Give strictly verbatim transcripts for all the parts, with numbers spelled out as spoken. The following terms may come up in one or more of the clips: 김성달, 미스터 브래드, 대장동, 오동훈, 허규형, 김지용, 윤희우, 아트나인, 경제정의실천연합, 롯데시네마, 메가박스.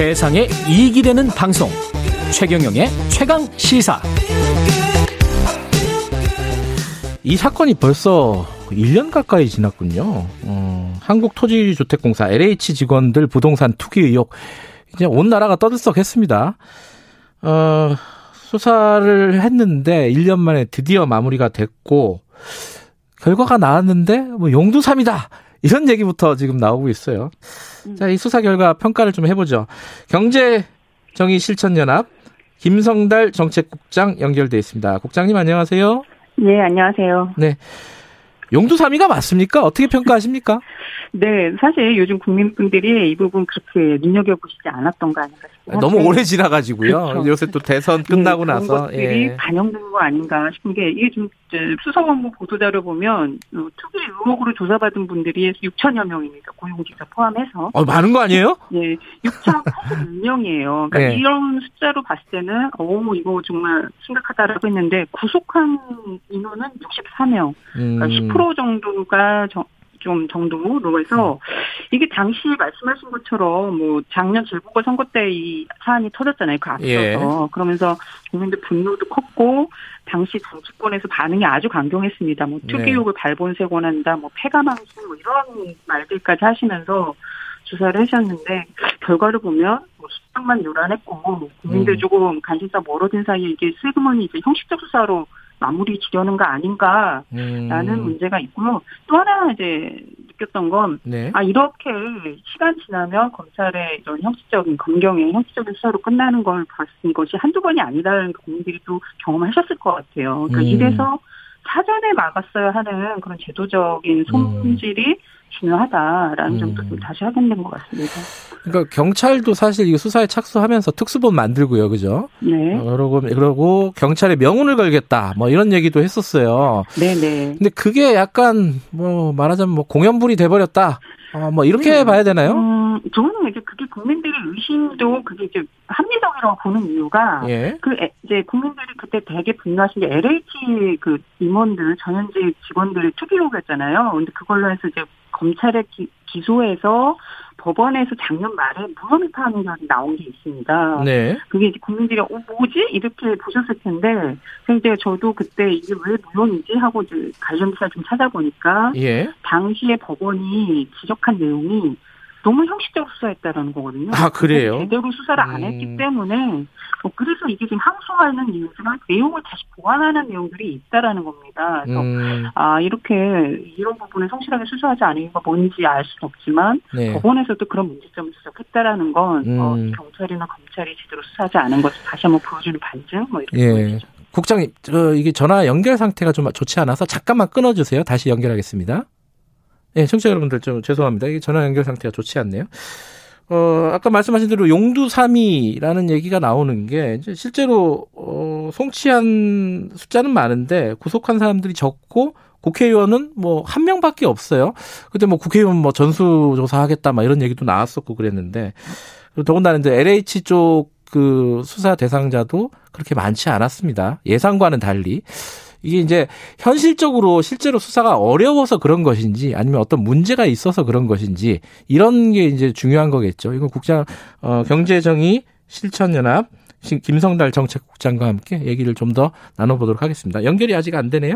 세상에 이익이 되는 방송 최경영의 최강시사. 이 사건이 벌써 일 년 가까이 지났군요. 어, 한국토지주택공사 엘에이치 직원들 부동산 투기 의혹, 이제 온 나라가 떠들썩했습니다. 어, 수사를 했는데 일 년 만에 드디어 마무리가 됐고, 결과가 나왔는데 뭐 용두삼이다, 이런 얘기부터 지금 나오고 있어요. 자, 이 수사 결과 평가를 좀 해보죠. 경제정의실천연합 김성달 정책국장 연결돼 있습니다. 국장님 안녕하세요. 네, 안녕하세요. 네, 용두삼이가 맞습니까? 어떻게 평가하십니까? 네, 사실 요즘 국민분들이 이 부분 그렇게 눈여겨보시지 않았던 거 아닌가 싶어요. 너무 오래 지나가지고요. 그렇죠. 요새 또 대선 끝나고 네, 나서. 것들이 예. 반영된 거 아닌가 싶은 게, 이게 좀 수사 업무 보도자료 보면 투기 의혹으로 조사받은 분들이 육천여 명입니다. 고용기사 포함해서. 어, 많은 거 아니에요? 네, 육천팔십육 명이에요. 그러니까 네. 이런 숫자로 봤을 때는 오, 이거 정말 심각하다라고 했는데, 구속한 인원은 육십사 명. 그러니까 음. 십 퍼센트 정도가 정, 좀 정도로 해서, 이게 당시 말씀하신 것처럼 뭐 작년 재보궐 선거 때 이 사안이 터졌잖아요. 그 앞서서. 예. 그러면서 국민들 분노도 컸고, 당시 정치권에서 반응이 아주 강경했습니다. 뭐 투기 욕을 네. 발본색 원한다, 뭐 패가망신, 뭐 이런 말들까지 하시면서 조사를 하셨는데, 결과를 보면 뭐 수상만 요란했고, 국민들 음. 조금 관심사 멀어진 사이에 이게 슬그머니 이제 형식적 수사로 마무리 지려는 거 아닌가라는 음. 문제가 있고요. 또 하나 이제 느꼈던 건, 네. 아, 이렇게 시간 지나면 검찰의 이런 형식적인 검경의 형식적인 수사로 끝나는 걸 봤은 것이 한두 번이 아니라는 국민들이 또 경험하셨을 것 같아요. 그러니까 음. 이래서 사전에 막았어야 하는 그런 제도적인 손질이 음. 중요하다라는 음. 점도 좀 다시 확인된 것 같습니다. 그러니까 경찰도 사실 이 수사에 착수하면서 특수본 만들고요, 그죠? 네. 그러고, 그러고 경찰에 명운을 걸겠다, 뭐 이런 얘기도 했었어요. 네네. 근데 그게 약간 뭐 말하자면 뭐 공연불이 돼버렸다, 어, 뭐 이렇게 네. 봐야 되나요? 음, 저는 이제 그게 국민들의 의심도 그게 이제 합리적이라고 보는 이유가, 예. 그 에, 이제 국민들이 그때 되게 분노하신 게 엘에이치 그 임원들 전현직 직원들의 투기 의혹이었잖아요. 근데 그걸로 해서 이제 검찰의 기, 기소해서 법원에서 작년 말에 무혐의 판결이 나온 게 있습니다. 네. 그게 이제 국민들이 어, 뭐지? 이렇게 보셨을 텐데, 근데 저도 그때 이게 왜 무혐의지 하고 이제 관련 기사를 좀 찾아보니까, 예. 당시에 법원이 지적한 내용이 너무 형식적으로 수사했다라는 거거든요. 아, 그래요? 제대로 수사를 음. 안 했기 때문에, 어, 그래서 이게 지금 항소하는 이유지만 내용을 다시 보완하는 내용들이 있다라는 겁니다. 그래서 음. 아, 이렇게 이런 부분을 성실하게 수사하지 않은 이유가 뭔지 알 수는 없지만, 네. 법원에서도 그런 문제점을 지적했다라는 건 음. 어, 경찰이나 검찰이 제대로 수사하지 않은 것을 다시 한번 보여주는 반증, 뭐 이렇게 예. 보이죠. 국장님, 저 이게 전화 연결 상태가 좀 좋지 않아서 잠깐만 끊어주세요. 다시 연결하겠습니다. 네, 청취자 여러분들 좀 죄송합니다. 이게 전화 연결 상태가 좋지 않네요. 어, 아까 말씀하신 대로 용두삼이라는 얘기가 나오는 게, 이제 실제로, 어, 송치한 숫자는 많은데, 구속한 사람들이 적고, 국회의원은 뭐, 한 명밖에 없어요. 그때 뭐, 국회의원 뭐, 전수조사하겠다, 막 이런 얘기도 나왔었고 그랬는데, 더군다나 이제 엘에이치 쪽 그 수사 대상자도 그렇게 많지 않았습니다. 예상과는 달리. 이게 이제 현실적으로 실제로 수사가 어려워서 그런 것인지, 아니면 어떤 문제가 있어서 그런 것인지, 이런 게 이제 중요한 거겠죠. 이건 국장, 어, 경제정의 실천연합 김성달 정책국장과 함께 얘기를 좀 더 나눠보도록 하겠습니다. 연결이 아직 안 되네요.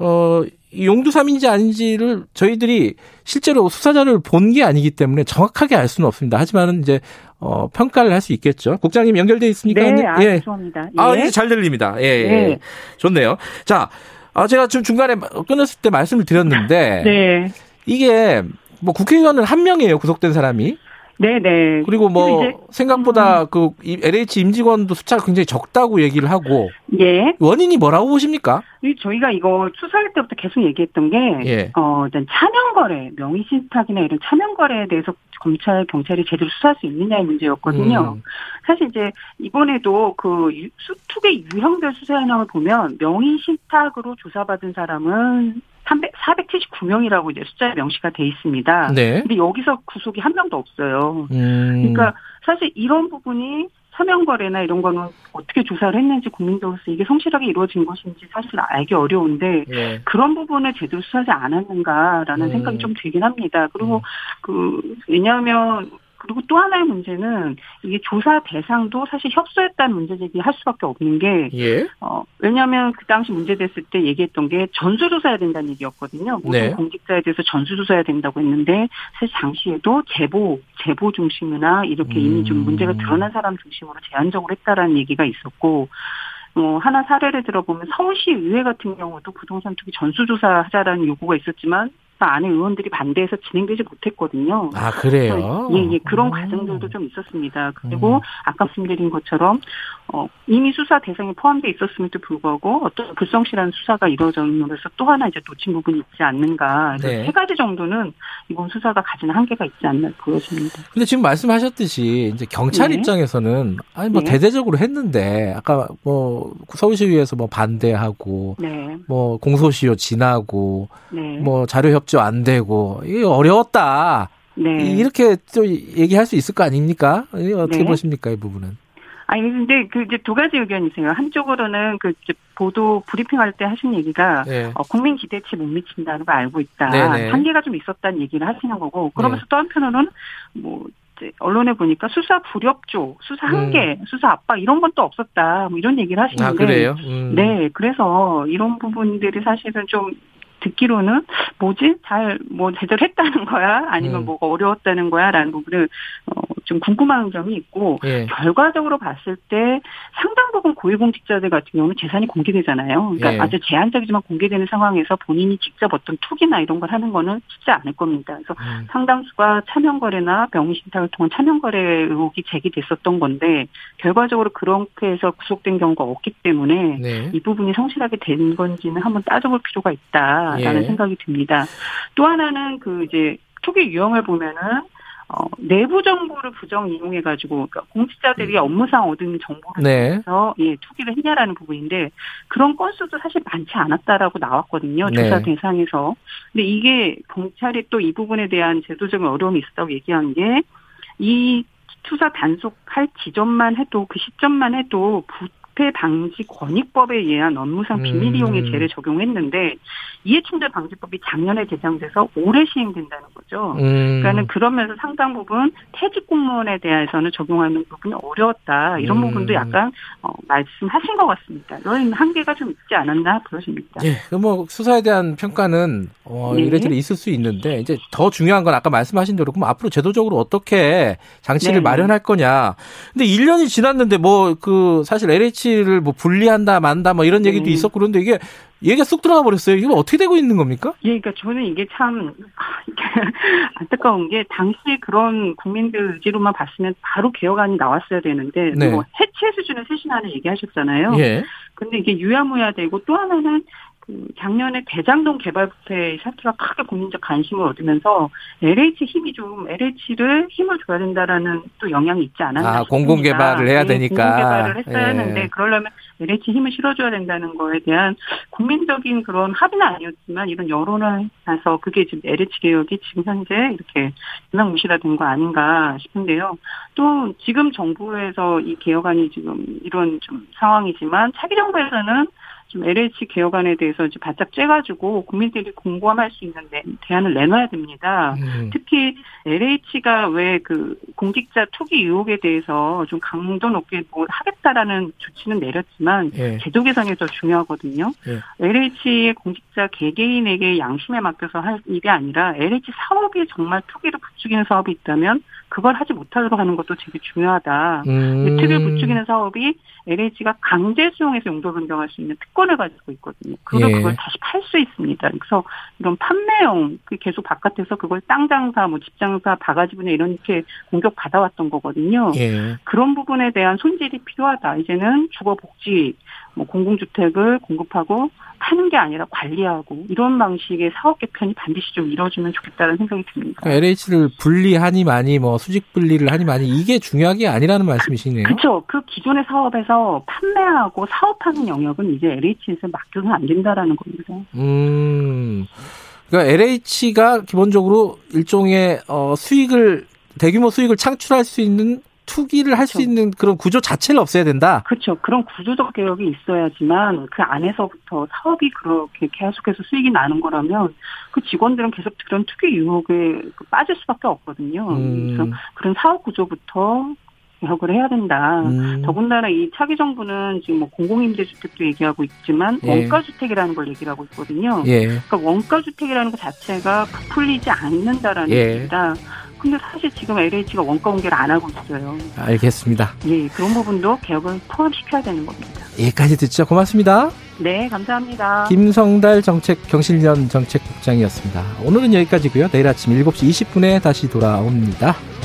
어, 이 용두삼인지 아닌지를 저희들이 실제로 수사자료를 본 게 아니기 때문에 정확하게 알 수는 없습니다. 하지만은 이제, 어, 평가를 할 수 있겠죠. 국장님 연결되어 있습니까? 네, 아, 예. 죄송합니다. 예. 아, 이제 잘 들립니다. 예, 예. 네. 좋네요. 자, 아, 제가 지금 중간에 끊었을 때 말씀을 드렸는데. 네. 이게 뭐 국회의원은 한 명이에요, 구속된 사람이. 네네. 그리고 뭐, 생각보다 음. 그 엘에이치 임직원도 숫자가 굉장히 적다고 얘기를 하고. 예. 원인이 뭐라고 보십니까? 저희가 이거 수사할 때부터 계속 얘기했던 게, 예. 어, 일단 차명거래, 명의신탁이나 이런 차명거래에 대해서 검찰, 경찰이 제대로 수사할 수 있느냐의 문제였거든요. 음. 사실 이제 이번에도 그 투기 유형별 수사 현황을 보면, 명의신탁으로 조사받은 사람은 사백칠십구 명이라고 이제 숫자에 명시가 돼 있습니다. 네. 근데 여기서 구속이 한 명도 없어요. 음. 그러니까 사실 이런 부분이 차명거래나 이런 거는 어떻게 조사를 했는지, 국민적으로서 이게 성실하게 이루어진 것인지 사실 알기 어려운데, 네. 그런 부분을 제대로 수사하지 않았는가라는 음. 생각이 좀 들긴 합니다. 그리고 음. 그, 왜냐하면 그리고 또 하나의 문제는 이게 조사 대상도 사실 협소했다는 문제 제기할 수밖에 없는 게 예. 어, 왜냐하면 그 당시 문제됐을 때 얘기했던 게 전수조사해야 된다는 얘기였거든요. 모든 네. 공직자에 대해서 전수조사해야 된다고 했는데 사실 당시에도 제보, 제보 중심이나 이렇게 음. 이미 좀 문제가 드러난 사람 중심으로 제한적으로 했다라는 얘기가 있었고 뭐 하나 사례를 들어보면 서울시의회 같은 경우도 부동산 투기 전수조사하자라는 요구가 있었지만 안에 의원들이 반대해서 진행되지 못했거든요. 아, 그래요? 예, 예, 그런 음. 과정들도 좀 있었습니다. 그리고 음. 아까 말씀드린 것처럼, 어, 이미 수사 대상에 포함되어 있었음에도 불구하고 어떤 불성실한 수사가 이루어짐으로써 또 하나 이제 놓친 부분이 있지 않는가. 네. 세 가지 정도는 이번 수사가 가진 한계가 있지 않나 보여집니다. 근데 지금 말씀하셨듯이 이제 경찰 네. 입장에서는 아니 뭐 네. 대대적으로 했는데 아까 뭐 서울시의회에서 뭐 반대하고 네. 뭐 공소시효 지나고 네. 뭐 자료 협조 안 되고 이게 어려웠다. 네. 이렇게 또 얘기할 수 있을 거 아닙니까? 어떻게 네. 보십니까, 이 부분은? 아니 근데 그 이제 두 가지 의견이세요. 한쪽으로는 그 보도 브리핑할 때 하신 얘기가 네. 어, 국민 기대치 못 미친다는 걸 알고 있다. 네네. 한계가 좀 있었다는 얘기를 하시는 거고 그러면서 네. 또 한편으로는 뭐. 언론에 보니까 수사 불협조, 수사 한계, 음. 수사 압박 이런 건 또 없었다. 뭐 이런 얘기를 하시는데. 아, 그래요? 음. 네, 그래서 이런 부분들이 사실은 좀 듣기로는 뭐지? 잘 뭐 제대로 했다는 거야? 아니면 음. 뭐가 어려웠다는 거야? 라는 부분을 어, 좀 궁금한 점이 있고 예. 결과적으로 봤을 때 상당 부분 고위공직자들 같은 경우는 재산이 공개되잖아요. 그러니까 예. 아주 제한적이지만 공개되는 상황에서 본인이 직접 어떤 투기나 이런 걸 하는 거는 쉽지 않을 겁니다. 그래서 음. 상당수가 차명거래나 명의신탁을 통한 차명거래 의혹이 제기됐었던 건데 결과적으로 그렇게 해서 구속된 경우가 없기 때문에 네. 이 부분이 성실하게 된 건지는 한번 따져볼 필요가 있다. 라는 예. 생각이 듭니다. 또 하나는 그 이제 투기 유형을 보면은 어, 내부 정보를 부정 이용해가지고 그러니까 공직자들이 음. 업무상 얻은 정보를 통해서 네. 예, 투기를 했냐라는 부분인데 그런 건수도 사실 많지 않았다라고 나왔거든요. 네. 조사 대상에서. 근데 이게 경찰이 또 이 부분에 대한 제도적인 어려움이 있었다고 얘기한 게 이 수사 단속할 지점만 해도 그 시점만 해도 부 방지 권익법에 의한 업무상 비밀 이용의 죄를 적용했는데 이해충돌 방지법이 작년에 제정돼서 올해 시행된다는 거죠. 음. 그러니까는 그러면서 상당 부분 퇴직 공무원에 대해서는 적용하는 부분이 어려웠다 이런 음. 부분도 약간 어, 말씀하신 것 같습니다. 이런 한계가 좀 있지 않았나 그러십니까? 예, 그 뭐 수사에 대한 평가는 어, 네. 이래저래 있을 수 있는데 이제 더 중요한 건 아까 말씀하신 대로 그럼 앞으로 제도적으로 어떻게 장치를 네. 마련할 거냐. 근데 일 년이 지났는데 뭐 그 사실 엘에이치 를 뭐 분리한다 만다 뭐 이런 얘기도 네. 있었고 그런데 이게 얘기가 쑥 드러나 버렸어요. 이거 어떻게 되고 있는 겁니까? 예, 그러니까 저는 이게 참 안타까운 게 당시 그런 국민들 의지로만 봤으면 바로 개혁안이 나왔어야 되는데 네. 뭐 해체 수준을 쇄신하는 얘기하셨잖아요. 예. 근데 이게 유야무야되고 또 하나는 작년에 대장동 개발 부패의 사태가 크게 국민적 관심을 얻으면서 엘에이치 힘이 좀 엘에이치를 힘을 줘야 된다라는 또 영향이 있지 않았나 싶습니다. 아, 공공 개발을 해야 네, 되니까 공공 개발을 했어야 예. 했는데 그러려면 엘에이치 힘을 실어줘야 된다는 거에 대한 국민적인 그런 합의는 아니었지만 이런 여론을 나서 그게 지금 엘에이치 개혁이 지금 현재 이렇게 그냥 무시라된 거 아닌가 싶은데요. 또 지금 정부에서 이 개혁안이 지금 이런 좀 상황이지만 차기 정부에서는 좀 엘에이치 개혁안에 대해서 이제 바짝 쬐가지고 국민들이 공감할 수 있는 대안을 내놔야 됩니다. 음. 특히 엘에이치가 왜 그 공직자 투기 의혹에 대해서 좀 강도 높게 뭐 하겠다라는 조치는 내렸지만 예. 제도 개선이 더 중요하거든요. 예. 엘에이치의 공직자 개개인에게 양심에 맡겨서 할 일이 아니라 엘에이치 사업이 정말 투기를 부추기는 사업이 있다면 그걸 하지 못하도록 하는 것도 되게 중요하다. 음. 특을 부추기는 사업이 엘에이치가 강제 수용해서 용도 변경할 수 있는 특권을 가지고 있거든요. 그걸 예. 그걸 다시 팔 수 있습니다. 그래서 이런 판매용 계속 바깥에서 그걸 땅 장사, 뭐 집 장사, 바가지 분야 이런 이렇게 공격 받아왔던 거거든요. 예. 그런 부분에 대한 손질이 필요하다. 이제는 주거 복지, 뭐 공공주택을 공급하고 파는 게 아니라 관리하고 이런 방식의 사업 개편이 반드시 좀 이루어지면 좋겠다는 생각이 듭니다. 그러니까 엘에이치를 분리하니 많이 뭐 수직 분리를 하니 많이 이게 중요한 게 아니라는 말씀이시네요. 그렇죠. 그 기존의 사업에서 판매하고 사업하는 영역은 이제 엘에이치에서 맡겨서는 안 된다라는 겁니다. 음, 그러니까 엘에이치가 기본적으로 일종의 어, 수익을 대규모 수익을 창출할 수 있는 투기를 할 수 있는 그런 구조 자체를 없애야 된다. 그렇죠. 그런 구조적 개혁이 있어야지만 그 안에서부터 사업이 그렇게 계속해서 수익이 나는 거라면 그 직원들은 계속 그런 투기 유혹에 빠질 수밖에 없거든요. 음. 그래서 그런 사업 구조부터 개혁을 해야 된다. 음. 더군다나 이 차기 정부는 지금 뭐 공공임대주택도 얘기하고 있지만 예. 원가주택이라는 걸 얘기를 하고 있거든요. 예. 그러니까 원가주택이라는 것 자체가 부풀리지 않는다라는 예. 얘기다. 근데 사실 지금 엘에이치가 원가 공개를 안 하고 있어요. 알겠습니다. 예, 그런 부분도 개혁을 포함시켜야 되는 겁니다. 여기까지 듣죠. 고맙습니다. 네, 감사합니다. 김성달 정책 경실련 정책국장이었습니다. 오늘은 여기까지고요. 내일 아침 일곱 시 이십 분에 다시 돌아옵니다.